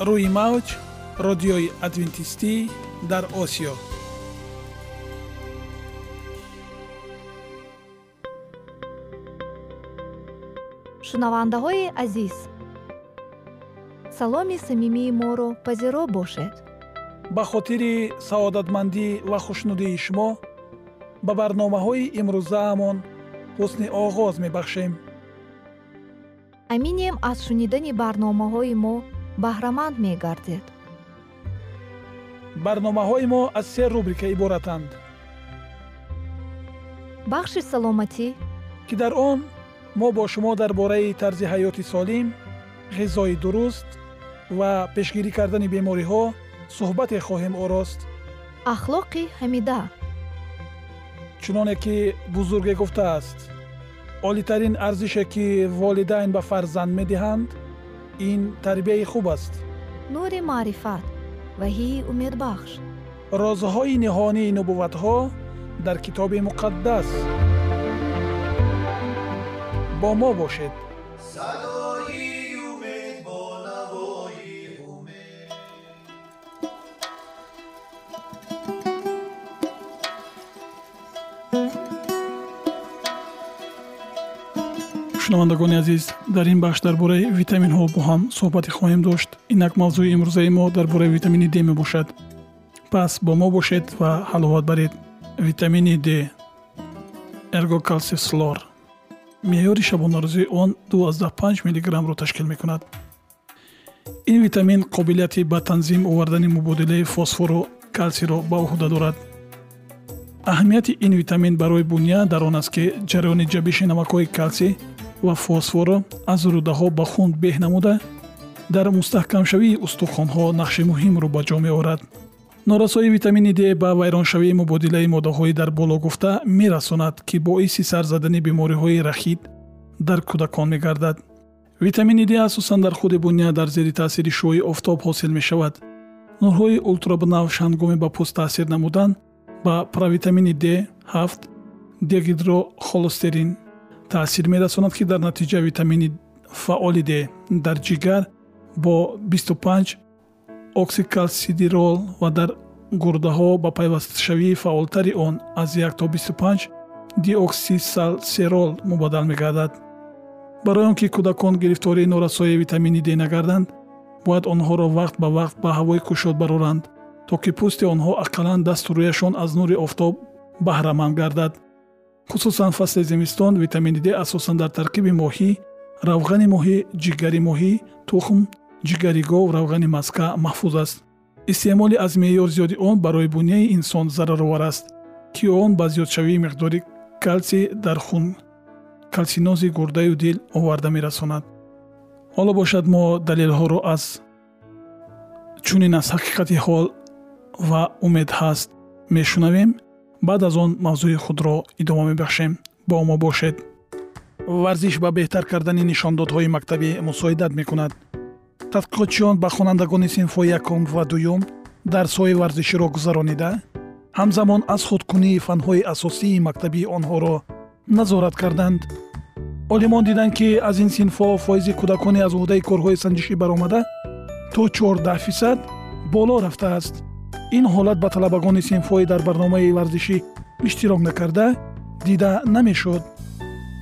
روی موج رادیوی ادوینتیستی در آسیا. шунавандаҳои азиз, саломи самимии моро пазиро бошед. ба хотири саодатмандӣ ва хушнудии шумо ба барномаҳои имрӯзаамон ҳусни оғоз мебахшем. аминем аз шунидани барномаҳои мо баҳраманд мегардед. барномаҳои мо аз се рубрика иборатанд. бахши саломатӣ ки дар он ما با شما درباره طرز حیات سالم، غذای درست و پیشگیری کردن بیماری‌ها صحبت خواهیم آراست. اخلاق حمیده چنانه که بزرگ گفته است، عالی‌ترین ارزشی که والدین به فرزند می‌دهند، این تربیت خوب است. نور معرفت و هی امید بخش. رازهای نهانی نبوت‌ها در کتاب مقدس. با ما باشید. شنوندگان عزیز، در این بخش درباره ویتامین ها با هم صحبت خواهیم داشت. اینک موضوع امروزه ما درباره ویتامین D میباشد. پس با ما باشید و حلاوت برید. ویتامین D ارگو کالسیفسلور میاری شبانه‌روزی آن 12.5 میلی گرم را تشکیل می‌کند. این ویتامین قابلیت به تنظیم آوردن مبادله فسفر و کلسیم را به عهده دارد. اهمیت این ویتامین برای بنیه در آن است که جریان جنبش نمک‌های کلسیم و فسفر از روده‌ها به خون به نموده در مستحکم شوی استخوان‌ها نقش مهم را به جا می‌آورد. نارسایی ویتامین D به ویرانشوی مبادله ماده‌های در بالا گفته می‌رساند که باعث سر زدن بیماری‌های رخید در کودکان می‌گردد. ویتامین D اساساً در خود بنیه در زیر تاثیر شعاع آفتاب حاصل می‌شود. نورهای اولترابنفشانگامی به پوست تاثیر نمودن به پرویتامین D7 دیگیدروخولسترین تاثیر می‌رساند که در نتیجه ویتامین فعال D در جگر با 25 اکسیکالسیدرول و در گرده ها با پیوست شوی فعالتری آن از 1 تا 25 دی اکسیسالسیرول مبادل می گردد. برای آن که کودکان گرفتاری نارسایی ویتامین دی نگردند، باید آنها را وقت به وقت به هوای گشاد برارند تا که پوست آنها اقلاً دست و رویشان از نور آفتاب بهره مند گردد. خصوصاً فصل زمستان ویتامین دی اساساً در ترکیب ماهی، روغن ماهی، جگر ماهی، تخم جگری گاو، روغن مسکه محفوظ است. استعمال از معیار زیاد آن برای بنیه انسان ضررآور است که آن با زیاد شوی مقدار کلسیم در خون کلسینوز گرده و دل آورده می‌رساند. حالا باشد ما دلیل‌ها را از چونین از حقیقت حال و امید هست می‌شنویم. بعد از آن موضوع خود را ادامه می‌بخشیم. با ما باشید. ورزش به بهتر کردن نشاندادهای مکتبی مساعدت می‌کند. تحقیقاتچیان به خوانندگان صنف‌های یکم و دوم درس‌های ورزشی را گذرانیده، همزمان از خودکنی فن‌های اساسی مکتبی آنها را نظارت کردند. عالمان دیدند که از این صنف‌ها فایز کودکان از عهده کارهای سنجشی برآمده تا 14% بالا رفته است. این حالت به طلبگان صنف‌های در برنامه ورزشی اشتراک نکرده دیده نمی‌شد.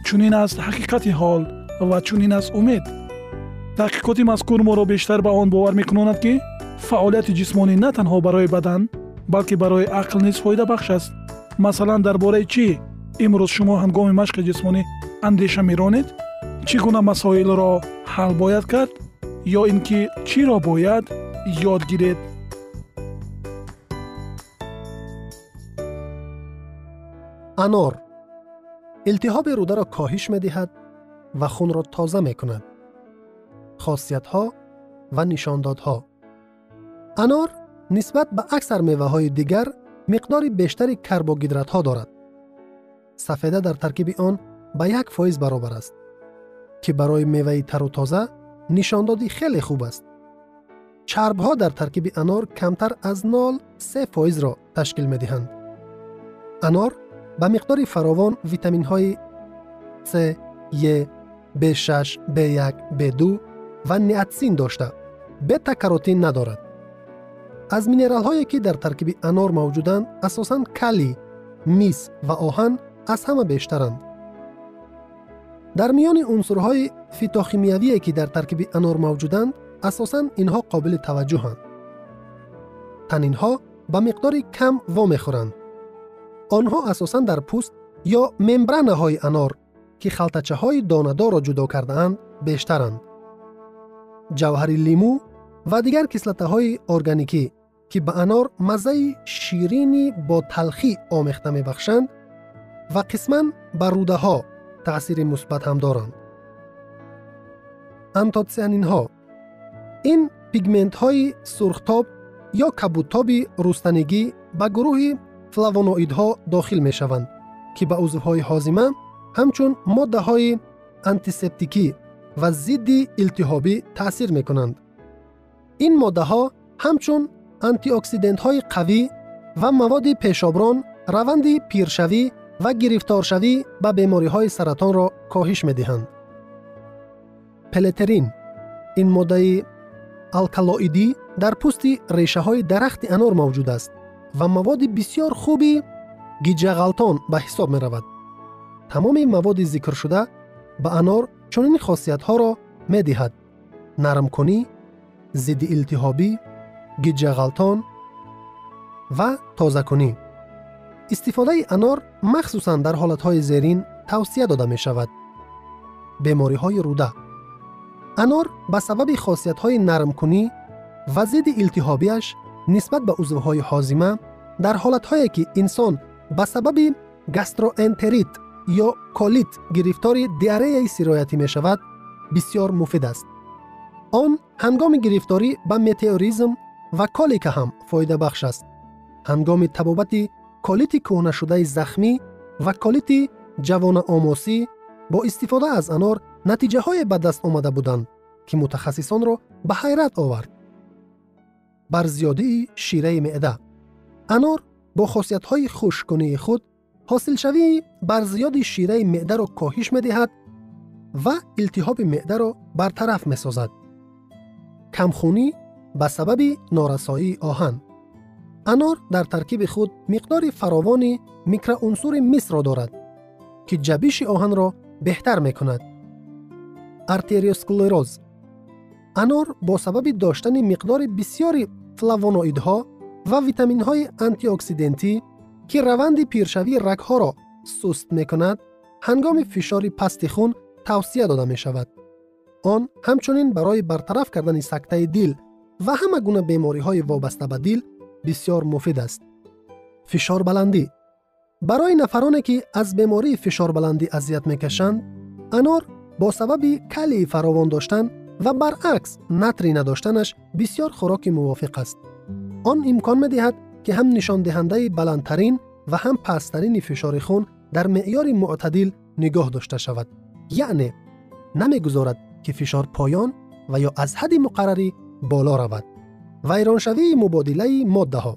چنین است حقیقت حال و چنین است امید. تحقیقات مذکور ما را بیشتر به آن باور می‌کناند که فعالیت جسمانی نه تنها برای بدن بلکه برای عقل نیز فایده بخش است. مثلا درباره چی امروز شما هنگام مشق جسمانی اندیشه می‌رانید، چگونه مسائل را حل باید کرد یا اینکه چی را باید یاد گیرید. انار التهاب روده را کاهش می‌دهد و خون را تازه می‌کند. خاصیت‌ها و نشاندادها. انار نسبت به اکثر میوه‌های دیگر مقدار بیشتری کربوهیدرات‌ها دارد. سفیده در ترکیب آن به 1% برابر است که برای میوه تر و تازه نشاندادی خیلی خوب است. چرب‌ها در ترکیب انار کمتر از 0.3% را تشکیل می‌دهند. انار به مقدار فراوان ویتامین‌های C، E، B6، B1، B2 و نیاتسین داشته بتا کاروتین ندارد. از مینرال هایی که در ترکیب انار موجودند، اساساً کالی، میس و آهن از همه بیشترند. در میان عنصرهای فیتوشیمیایی که در ترکیب انار موجودند، اساساً اینها قابل توجهند. تنینها به مقدار کم وامیخورند. آنها اساساً در پوست یا ممبرانه های انار که خلطچه های دانه‌دار را جدا کرده‌اند بیشترند. جوهر لیمو و دیگر کسلت‌های ارگانیکی که به انار مزه شیرینی با تلخی آمیخته می‌بخشند و قسماً بر روده‌ها تأثیر مثبت هم دارند. آنتوسیانین‌ها، این پیگمنت‌های سرختاب یا کبودتاب رستنگی به گروه فلاوونوئیدها داخل می‌شوند که به عضوهای هاضمه همچون ماده‌های آنتیسپتیکی و ضد التهابی تأثیر می‌کنند. این ماده‌ها همچون آنتی‌اکسیدانت‌های قوی و مواد پیشابران روند پیرشوی و گرفتارشوی به بیماری‌های سرطان را کاهش می‌دهند. پلاترین، این ماده آلکالوئیدی در پوست ریشه‌های درخت انار موجود است و مواد بسیار خوبی گیجه غلطان به حساب می‌رود. تمام مواد ذکر شده به انار چنین خاصیت‌ها را می‌دهد: نرم‌کنی، ضد التهابی، گیجه غلطان و تازه کنی. استفاده انار مخصوصاً در حالت‌های زیرین توصیه داده می‌شود. بیماری‌های روده. انار به سبب خاصیت‌های نرم‌کنی و ضد التهابیش نسبت به عضوهای هاضمه در حالت‌هایی که انسان به سبب گاستروانتریت یا کالیت گرفتار دیاره سرایتی می‌شود بسیار مفید است. آن هنگام گرفتاری به متئوریزم و کالیک هم فایده بخش است. هنگام تبابت کالیت کهنه شده زخمی و کالیت جوان آماسی با استفاده از انار نتیجه های به دست آمده بودند که متخصصان را به حیرت آورد. بر زیادی شیره معده، انار با خاصیت های خشک‌کننده خود حاصل شوی بر زیادی شیره معده را کاهش می‌دهد و التهاب معده را برطرف می‌سازد. کمخونی به سبب نارسایی آهن. انار در ترکیب خود مقدار فراوان میکروعنصر مس را دارد که جنبش آهن را بهتر می‌کند. آرتریوسکلروز. انار با سبب داشتن مقدار بسیاری فلاوونوئیدها و ویتامین‌های آنتی‌اکسیدانتی که روند پیرشوی رگ‌ها را سست می‌کند، هنگام فشار پست خون توصیه داده می‌شود. آن همچنین برای برطرف کردن سکته دل و همه گونه بیماری‌های وابسته به دل بسیار مفید است. فشار بلندی. برای نفرانی که از بیماری فشار بلندی اذیت می‌کشند، انار با سبب کالی فراوان داشتن و برعکس ناتری نداشتنش بسیار خوراک موافق است. آن امکان می‌دهد که هم نشان دهنده بلندترین و هم پست‌ترین فشار خون در معیار معتدل نگاه داشته شود. یعنی نمی‌گذارد که فشار پایان و یا از حد مقرری بالا رود. ویرانشوی مبادله ماده ها.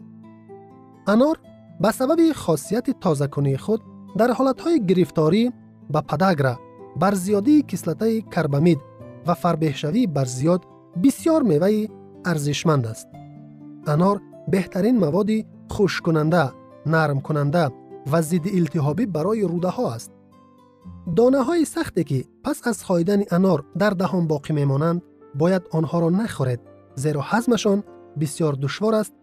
انار به سبب خاصیت تازه کنی خود در حالتهای گرفتاری به پداگره، بر زیادی کسلت‌های کربمید و فربهشوی بر زیاد بسیار میوه ارزشمند است. انار بهترین مواد خشک کننده، نرم کننده و ضد التهابی برای روده ها است. دانه های سختی که پس از خوردن انار در دهان باقی میمانند باید آنها را نخورید، زیرا هضمشان بسیار دشوار است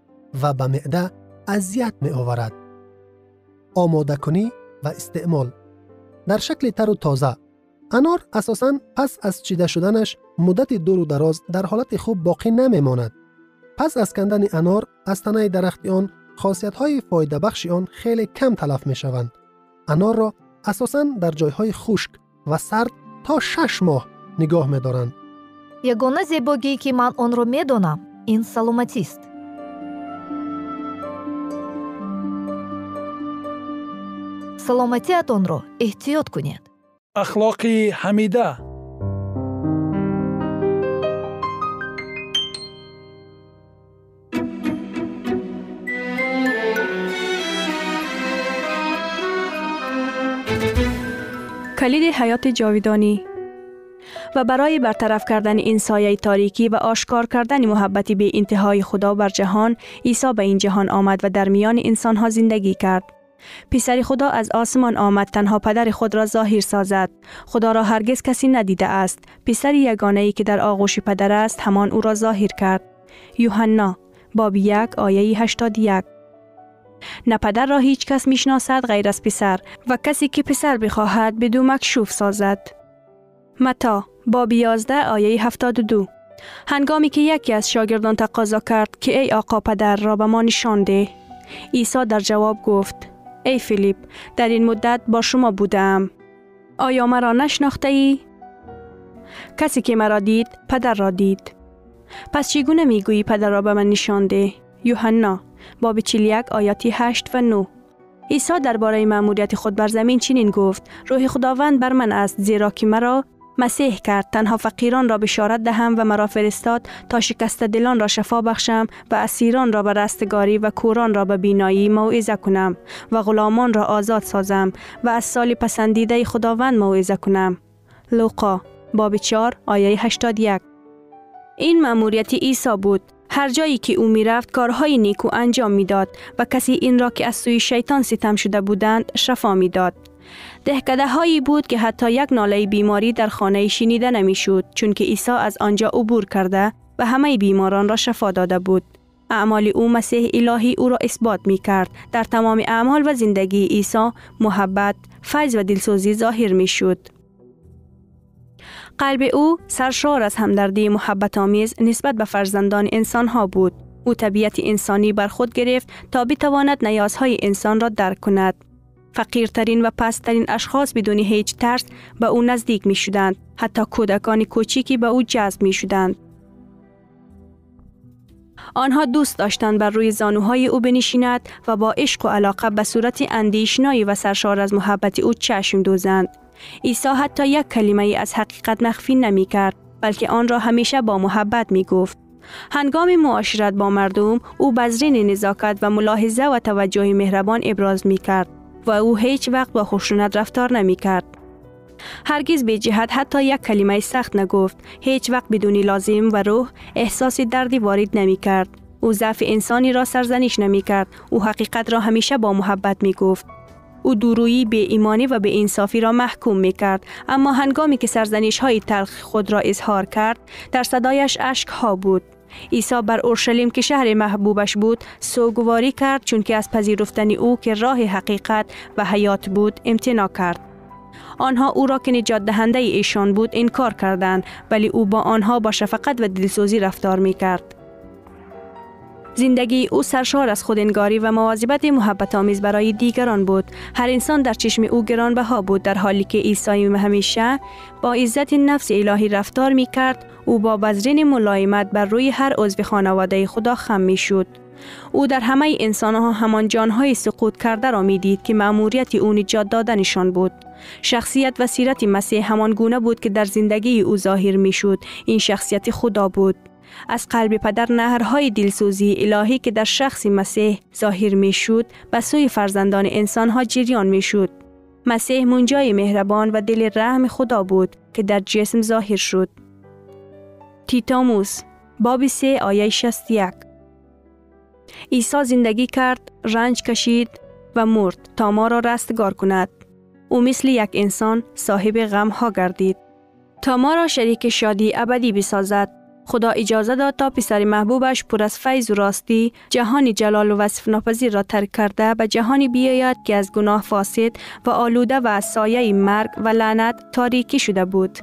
و به معده اذیت می آورد. آماده کنی و استعمال در شکل تر و تازه. انار اساساً پس از چیده شدنش مدت دور و دراز در حالت خوب باقی نمیماند. پس از کندن انار از تنه درخت آن خاصیت های فایده بخش آن خیلی کم تلف می شوند. انار را اساساً در جایهای خشک و سرد تا 6 ماه نگاه می دارند. یگانه زیبایی که من آن را می دانم این سلامتی است. سلامتیتان را احتیاط کنید. اخلاق حمیده. کلید حیات جاودانی. و برای برطرف کردن این سایه تاریکی و آشکار کردن محبت بی انتهای خدا بر جهان، عیسی به این جهان آمد و در میان انسانها زندگی کرد. پسر خدا از آسمان آمد تنها پدر خود را ظاهر سازد. خدا را هرگز کسی ندیده است. پسر یگانه‌ای که در آغوش پدر است همان او را ظاهر کرد. یوحنا باب 1 آیه 81. نه پدر را هیچ کس میشناسد غیر از پسر و کسی که پسر بخواهد بدو مکشوف سازد. متی باب 11 آیه 72. هنگامی که یکی از شاگردان تقاضا کرد که ای آقا پدر را به ما نشان ده، عیسی در جواب گفت ای فیلیپ، در این مدت با شما بودم، آیا مرا نشناخته ای؟ کسی که مرا دید پدر را دید، پس چگونه میگویی پدر را به من نشان ده؟ یوحنا باب 41 آیات 8 و 9. عیسی درباره مأموریت خود بر زمین چنین گفت: روح خداوند بر من است، زیرا که مرا مسیح کرد تنها فقیران را بشارت دهم و مرا فرستاد تا شکسته دلان را شفا بخشم و اسیران را به رستگاری و کوران را به بینایی موعظه کنم و غلامان را آزاد سازم و از سال پسندیده خداوند موعظه کنم. لوقا باب 4 آیه 81. این مأموریت عیسی بود. هر جایی که او می رفت کارهای نیکو انجام می داد و کسی این را که از سوی شیطان ستم شده بودند شفا می داد. دهکده هایی بود که حتی یک ناله بیماری در خانه شنیده نمی شد، چون که عیسی از آنجا عبور کرده و همه بیماران را شفا داده بود. اعمال او مسیح الهی او را اثبات می کرد. در تمام اعمال و زندگی عیسی محبت، فیض و دلسوزی ظاهر می شد. قلب او سرشار از همدردی محبت آمیز نسبت به فرزندان انسان ها بود. او طبیعت انسانی بر خود گرفت تا بتواند نیازهای انسان را درک کند. فقیرترین و پسترین اشخاص بدون هیچ ترس به او نزدیک می شدند. حتی کودکان کوچیکی به او جذب می شدند. آنها دوست داشتند بر روی زانوهای او بنشیند و با عشق و علاقه به صورت اندیشنای و سرشار از محبت او چشم دوزند. عیسی حتی یک کلمه از حقیقت مخفی نمی کرد، بلکه آن را همیشه با محبت می گفت. هنگام معاشرت با مردم او بذرین نزاکت و ملاحظه و توجه مهربان ابراز می کرد و او هیچ وقت با خشونت رفتار نمی کرد. هرگز بی جهت حتی یک کلمه سخت نگفت. هیچ وقت بدون لازم و روح احساس دردی وارد نمی کرد. او ضعف انسانی را سرزنش نمی کرد. او حقیقت را همیشه با محبت می گفت. او دورویی، بی ایمانی و بی انصافی را محکوم می کرد، اما هنگامی که سرزنش های تلخ خود را اظهار کرد، در صدایش اشک ها بود. عیسی بر اورشلیم که شهر محبوبش بود، سوگواری کرد، چون که از پذیرفتن او که راه حقیقت و حیات بود، امتناع کرد. آنها او را که نجات دهنده ایشان بود، انکار کردند، ولی او با آنها با شفقت و دلسوزی رفتار می کرد. زندگی او سرشار از خودانگاری و مواظبت محبت‌آمیز برای دیگران بود. هر انسان در چشم او گرانبها بود، در حالی که عیسی همیشه با عزت نفس الهی رفتار می‌کرد. او با بذرین ملایمت بر روی هر عضو خانواده خدا خم می‌شد. او در همه انسان‌ها همان جان‌های سقوط کرده را می‌دید که مأموریت او نجات دادنشان بود. شخصیت و سیرت مسیح همان گونه بود که در زندگی او ظاهر می‌شد. این شخصیت خدا بود. از قلب پدر نهرهای دلسوزی الهی که در شخص مسیح ظاهر می شد به سوی فرزندان انسان ها جریان می شد. مسیح منجای مهربان و دل رحم خدا بود که در جسم ظاهر شد. تیتوموس باب 3 آیه 61. عیسی زندگی کرد، رنج کشید و مرد تا ما را رستگار کند. او مثل یک انسان صاحب غم ها گردید تا ما را شریک شادی ابدی بسازد. خدا اجازه داد تا پسر محبوبش پر از فیض و راستی، جهان جلال و وصف ناپذیر را ترک کرده به جهانی بیاید که از گناه فاسد و آلوده و از سایه مرگ و لعنت تاریکی شده بود.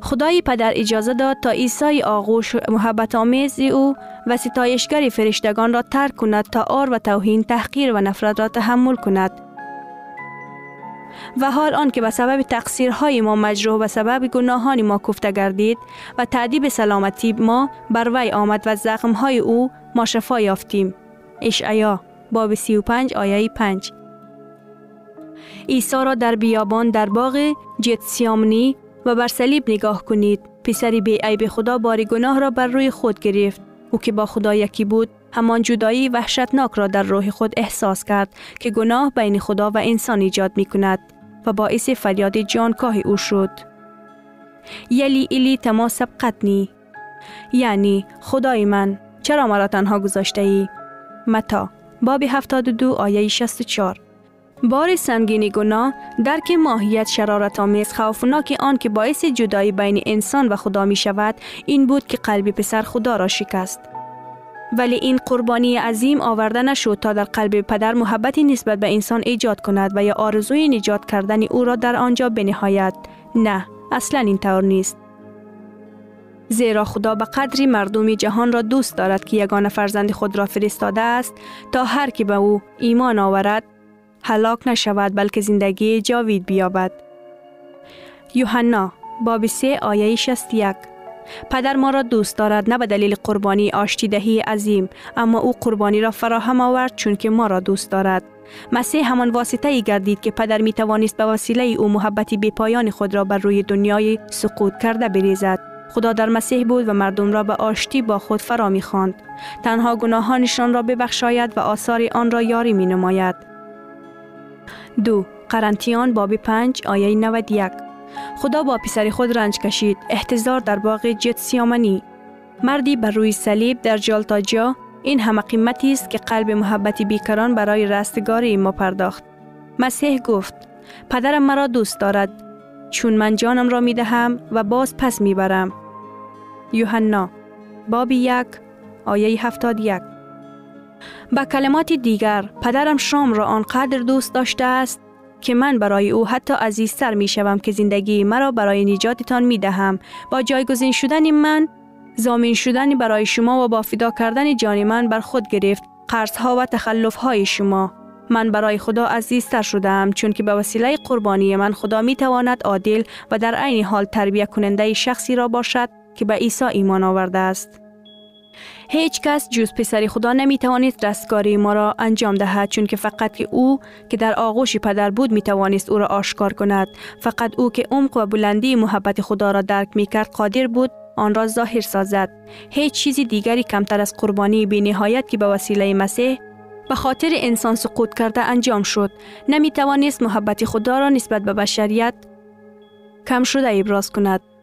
خدای پدر اجازه داد تا عیسی آغوش محبت آمیز او و ستایشگر فرشتگان را ترک کند تا آر و توهین، تحقیر و نفرت را تحمل کند. و حال آن که به سبب تقصیرهای ما مجروح و سبب گناهان ما کوفته گردید و تعذیب سلامتی ما بر وی آمد و زخمهای او ما شفا یافتیم. اشعیا باب 35 آیه 5. عیسی را در بیابان در باغ جتسیمانی و بر صلیب نگاه کنید. پسری بی‌عیب خدا بار گناه را بر روی خود گرفت. او که با خدا یکی بود همان جدایی وحشتناک را در روح خود احساس کرد که گناه بین خدا و انسان ایجاد می کند و باعث فریاد جانکاه او شد. یلی ایلی تما سبقتنی، یعنی خدای من چرا مرا تنها گذاشته ای؟ متا باب 72 آیه 64. بار سنگین گناه، درک ماهیت شرارت‌آمیز خوفناک آن که باعث جدایی بین انسان و خدا می شود، این بود که قلب پسر خدا را شکست. ولی این قربانی عظیم آورده نشد تا در قلب پدر محبتی نسبت به انسان ایجاد کند و یا آرزوی نجات کردن او را در آنجا به نهایت. نه، اصلا این طور نیست. زیرا خدا به قدری مردم جهان را دوست دارد که یگانه فرزند خود را فرستاده است تا هر که به او ایمان آورد هلاک نشود بلکه زندگی جاوید بیابد. یوحنا باب 3 آیه 61. پدر ما را دوست دارد نه به دلیل قربانی آشتی دهی عظیم، اما او قربانی را فراهم آورد چون که ما را دوست دارد. مسیح همان واسطه گردید که پدر می توانست به وسیله او محبت بی پایان خود را بر روی دنیای سقوط کرده بریزد. خدا در مسیح بود و مردم را به آشتی با خود فرا می خواند. تنها گناهانشان را ببخشاید و آثار آن را یاری می نماید. 2 قرنتیان باب 5 آیه 91. خدا با پسر خود رنج کشید، احتضار در باغ گتسیمانی، مردی بر روی صلیب در جلتاجا. این همه قیمتی است که قلب محبتی بیکران برای رستگاری ما پرداخت. مسیح گفت: پدرم مرا دوست دارد چون من جانم را می دهم و باز پس می برم. یوحنا باب 1 آیه 71. با کلمات دیگر، پدرم شام را آنقدر دوست داشته است که من برای او حتی عزیزتر می شوم که زندگی مرا برای نجاتتان می دهم. با جایگزین شدن من، ضامن شدن برای شما و با فدا کردن جان من بر خود گرفت قرضها و تخلفهای شما. من برای خدا عزیزتر شدم چون که به وسیله قربانی من خدا می تواند عادل و در عین حال تربیت کننده شخصی را باشد که به عیسی ایمان آورده است. هیچ کس جز پسر خدا نمی توانست رستگاری ما را انجام دهد، چون که فقط او که در آغوش پدر بود می توانست او را آشکار کند. فقط او که عمق و بلندی محبت خدا را درک می کرد قادر بود آن را ظاهر سازد. هیچ چیز دیگری کمتر از قربانی بی نهایت که به وسیله مسیح به خاطر انسان سقوط کرده انجام شد نمی توانست محبت خدا را نسبت به بشریت کم شده ابراز کند.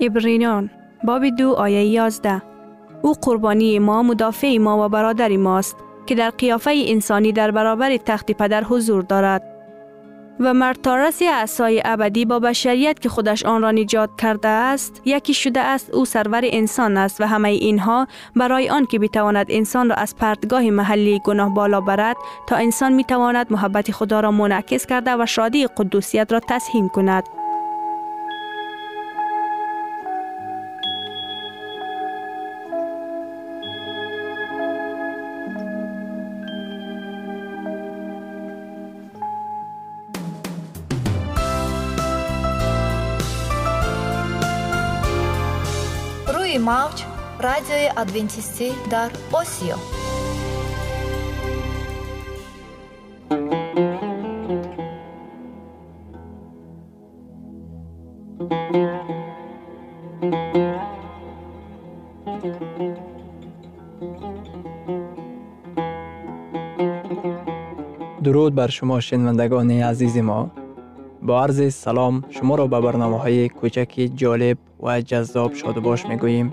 عبرانیان باب 2 آیه 11. او قربانی ما، مدافع ما و برادر ماست که در قیافه انسانی در برابر تخت پدر حضور دارد و مرتارس عصای ابدی با بشریت که خودش آن را نجات کرده است یکی شده است. او سرور انسان است و همه اینها برای آن که بتواند انسان را از پرتگاه محلی گناه بالا برد تا انسان میتواند محبت خدا را منعکس کرده و شادی قدوسیت را تسهیم کند. موج رادیوی ادونتیستی در آسیا. درود بر شما شنوندگان عزیز ما. با عرض سلام شما را به برنامه‌های کوچکی جالب و جذاب شادباش می‌گوییم.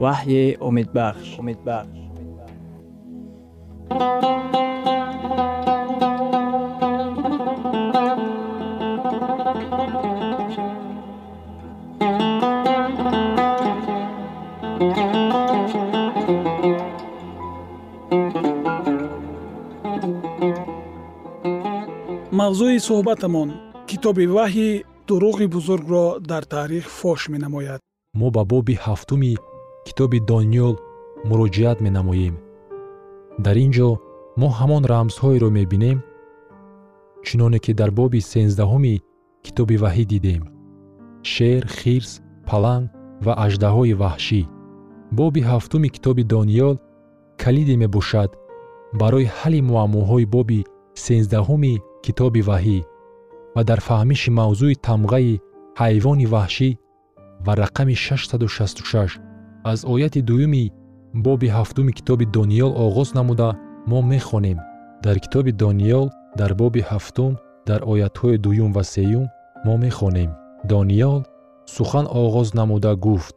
وحی امیدبخش. мавзӯи суҳбатамон китоби ваҳӣ дуруғи бузургро дар таърих фош менамояд. мо ба боби ҳафтуми китоби Дониёл муроҷиат менамоем. дар ин ҷо мо ҳамон рамзҳоеро мебинем, чуноне ки дар боби 13-уми китоби ваҳӣ дидем. шер, хирс, паланг ва аждаҳои ваҳшӣ. боби 7-уми китоби Дониёл калиде мебошад барои ҳалли муаммоҳои боби 13-уми китоби ваҳӣ ва дар фаҳмиши мавзӯи тамғаи ҳайвони ваҳшӣ ва рақами 666 аз ояти 2-уми боби 7-уми китоби Дониёл оғоз намуда мо мехонем. дар китоби Дониёл дар боби 7-ум дар оятҳои 2-ум ва 3-ум мо мехонем: Дониёл сухан оғоз намуда гуфт: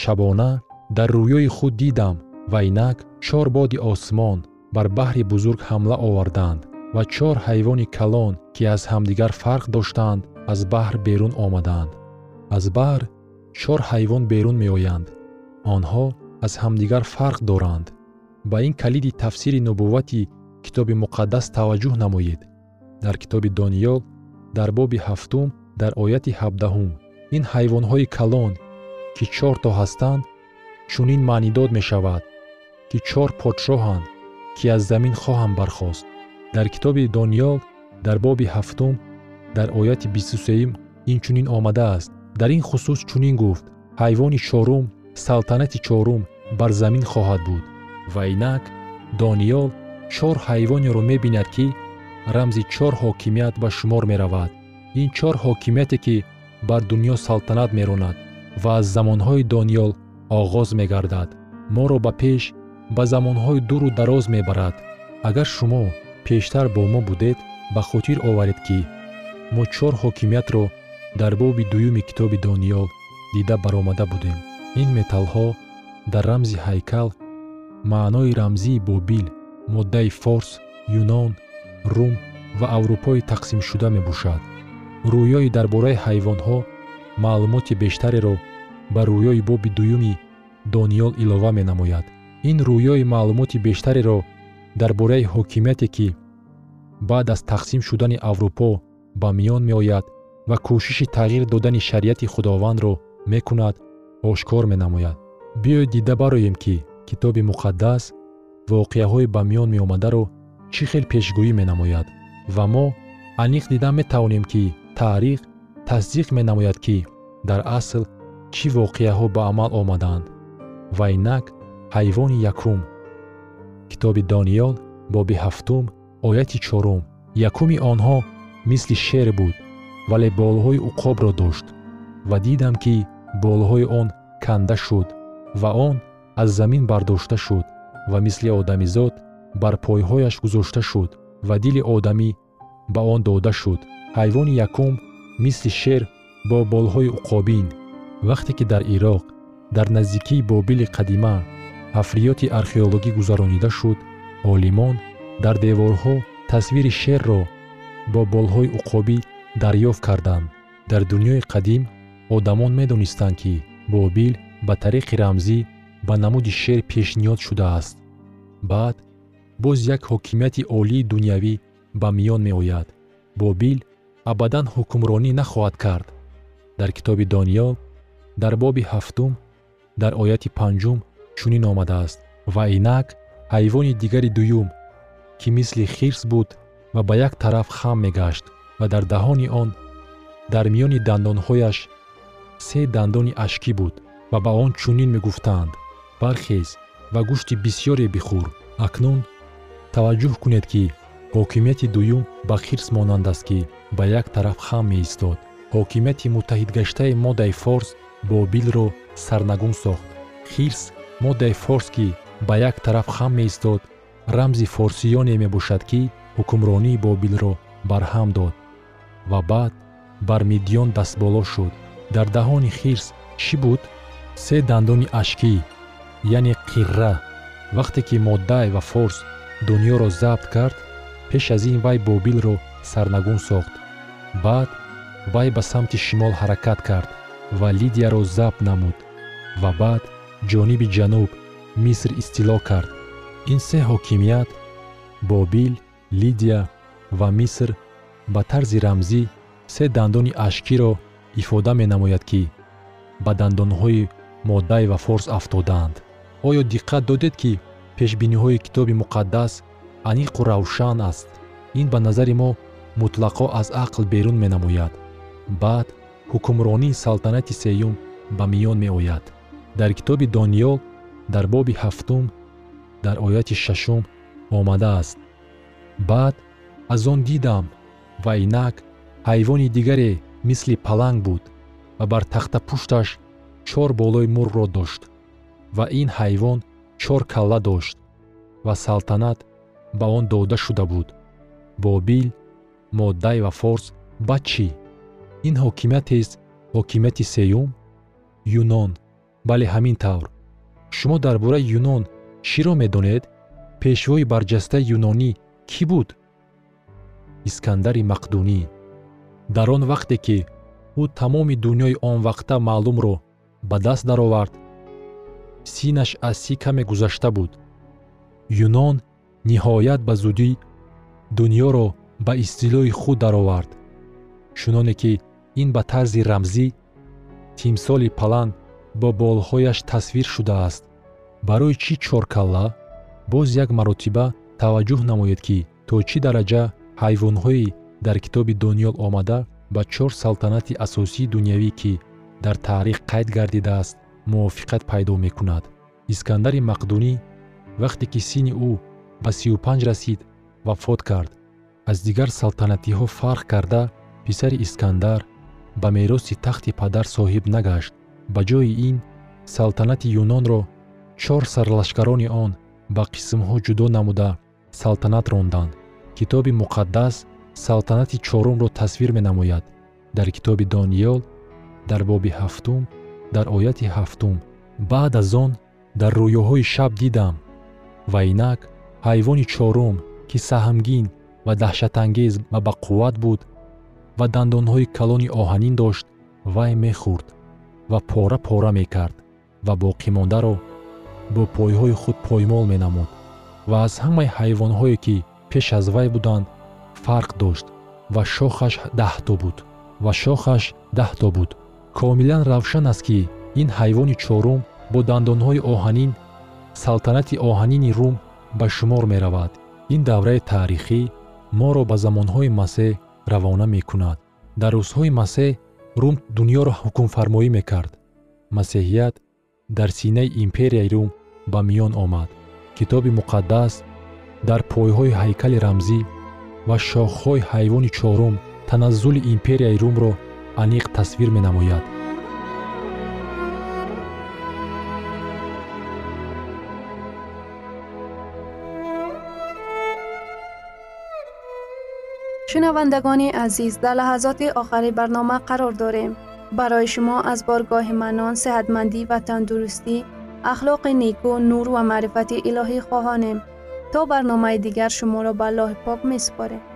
шабона дар рӯёи худ дидам ва инак 4 боди осмон бар баҳри бузург ҳамла оварданд ва 4 ҳайвони калон ки аз ҳамдигар фарқ доштанд аз баҳр берун омаданд. аз баҳр 4 ҳайвон берун меоянд, онҳо аз ҳамдигар фарқ доранд. ба ин калиди тафсири нубуввати китоби муқаддас таваҷҷӯҳ намоед. дар китоби Дониёл дар боби 7-ум дар ояти 17-ум ин ҳайвонҳои калон ки 4 то ҳастанд чунин маънидод мешавад ки 4 подшоҳанд ки аз замин хоҳам бархост. дар китоби Дониёл дар боби 7-ум дар ояти 23-ум инчунин омадааст: дар ин хусус чунин гуфт: ҳайвони 4-ум, салтанати 4-ум бар замин хоҳад буд. ва инак Дониёл 4 ҳайвонеро мебинад ки рамзи 4 ҳокимият ба шумор меравад. ин 4 ҳокимияте ки бар дунё салтанат меронад ва аз замонҳои Дониёл оғоз мегардад, моро ба пеш ба замонҳои дуру дароз мебарад. агар шумо пештар бо мо будед, ба хотир оваред ки мо 4 ҳокимиятро дар боби 2-уми китоби Дониёл дида баромада будем. ин металҳо дар рамзи ҳайкал маънои рамзии бобил, моддаи форс, юнон, рум ва аврупои тақсимшуда мебошад. рӯёи дар бораи ҳайвонҳо маълумоти бештареро ба рӯёи боби 2-уми Дониёл илова менамояд. ин рӯёи маълумоти бештареро дар бораи ҳокимияте ки баъд аз тақсим шудани аврупо ба миён меояд ва кӯшиши тағйир додани шариати худовандро мекунад, ошкор менамояд. биёед дида бароем ки китоби муқаддас воқеаҳои ба миён меомадаро чӣ хел пешгӯӣ менамояд ва мо аниқ дида метавонем ки таърих тасдиқ менамояд ки дар асл чӣ воқеаҳо ба амал омаданд. ва инак ҳайвони якум китоби Дониёл боби 7-ум ояти 4-ум. якуми онҳо мисли шер буд, вале болҳои уқобро дошт ва дидам ки болҳои он канда шуд ва он аз замин бардошта шуд ва мисли одамизод бар пойҳояш гузошта шуд ва дили одамӣ ба он дода шуд. ҳайвони якум мисли шер бо болҳои уқобин. вақте ки дар Ироқ дар наздикии бобили қадима ҳафриёти археологӣ гузаронида шуд, олимон дар деворҳо тасвири шерро бо болҳои уқобӣ дарёфт карданд. дар дунёи қадим одамон медонистанд ки бобил ба тариқи рамзӣ ба намуди шер пешниҳод шудааст. баъд боз як ҳокимияти олии дунявӣ ба миён меояд. бобил абадан ҳукмронӣ нахоҳад кард. дар китоби Дониёл дар боби 7-ум дар ояти 5-ум чунин омадааст: ва инак ҳайвони дигари 2-ум ки мисли хирс буд ва ба як тараф хам мегашт ва дар даҳони он дар миёни дандонҳояш 3 дандони ашкӣ буд ва ба он чунин мегуфтанд: бархез ва гӯшти бисёре бихӯр. акнун таваҷҷӯҳ кунед ки ҳокимияти 2-ум ба хирс монанд аст ки ба як тараф хам меистод. ҳокимияти муттаҳидгаштаи моддаи форс бобилро сарнагун сохт. хирс моддаи форс ки ба як тараф хам меистод рамзи форсиёне мебошад ки ҳукмронии бобилро барҳам дод ва баъд бар мидиён дастболо шуд. дар даҳони хирс чӣ буд? 3 дандони ашкӣ, яъне қирра. вақте ки модда ва форс дуньёро забт кард, пеш аз ин вай бобилро сарнагун сохт. баъд вай ба самти шимол ҳаракат кард ва лидияро забт намуд ва баъд ҷониби ҷануб миср истило кард. ин 3 ҳокимият бобил, лидия ва миср ба тарзи рамзӣ се дандони ашкиро ифода менамояд, ки ба дандонҳои моддаи ва форс афтодаанд. оё диққат додед, ки пешбиниҳои китоби муқаддас аниқу равшан аст? ин ба назари мо мутлақо аз ақл берун менамояд. баъд ҳукмронии салтанати сеюм ба миён меояд. дар китоби Дониёл дар боби 7 дар ояти 6 омадааст: баъд аз он дидам ва инак ҳайвони дигаре мисли паланг буд ва бар тахта пушташ 4 болои мурғро дошт, ва ин ҳайвон 4 калла дошт ва салтанат ба он дода шуда буд. бобил, моддай ва форс ба чӣ? ин ҳокимиятест, ҳокимияти сеюм. юнон. бале, ҳамин тавр. шумо дар бораи юнон чиро медонед? пешвои барҷастаи юнонӣ кӣ буд? искандари мақдунӣ. дар он вақте ки ӯ тамоми дунёи он вақта маълумро ба даст даровард, синаш аз 30 каме гузашта буд. юнон ниҳоят ба зудӣ дуньёро ба истилои худ даровард, чуноне ки ин ба тарзи рамзӣ тимсоли паланг бо болҳояш тасвир шудааст. барои чӣ 4 калла? боз як маротиба таваҷҷӯҳ намоед, ки то чӣ дараҷа ҳайвонҳои дар китоби Дониёл омада ба 4 салтанати асосии дунявӣ, ки дар таърих қайд гардидааст, мувофиқат пайдо мекунад. искандари мақдунӣ вақте ки синни ӯ ба 35 расид, вафот кард. аз дигар салтанатиҳо фарқ карда, писари искандар ба мероси тахти падар соҳиб нагашт. ба ҷои ин, салтанати юнонро 4 сарлашкарони он ба қисмҳо ҷудо намуда салтанат ронданд. китоби муқаддас салтанати 4-умро тасвир менамояд. дар китоби Дониёл дар боби 7 дар ояти 7: баъд аз он дар рӯёҳои шаб дидам, ва инак ҳайвони 4-ум ки саҳмгин ва даҳшатангез ва ба қувват буд ва дандонҳои калони оҳанин дошт, вай мехӯрд ва пора-пора мекард ва боқимондаро бо пойҳои худ поймол менамуд, ва аз ҳамаи ҳайвонҳое, ки пеш аз вай буданд, фарқ дошт, ва шохаш 10 та буд. комилан равшан аст, ки ин ҳайвони 4-ум бо дандонҳои оҳанин салтанати оҳанини Рум ба шумор меравад. ин давраи таърихӣ моро ба замонҳои Масеҳ равона мекунад. дар рӯзҳои Масеҳ Рум дуньёро ҳукмфармоӣ мекард. масеҳият дар синаи империяи Рум ба миён омад. китоби муқаддас дар пойҳои ҳайкали рамзӣ ва шохҳои ҳайвони 4-ум таназзули империяи Румро аниқ тасвир менамояд. شنوندگان عزیز، در لحظات آخری برنامه قرار داریم. برای شما از بارگاه منان، صحتمندی و تندرستی، اخلاق نیکو، نور و معرفت الهی خواهانیم. تا برنامه دیگر شما را به الله پاک می‌سپاریم.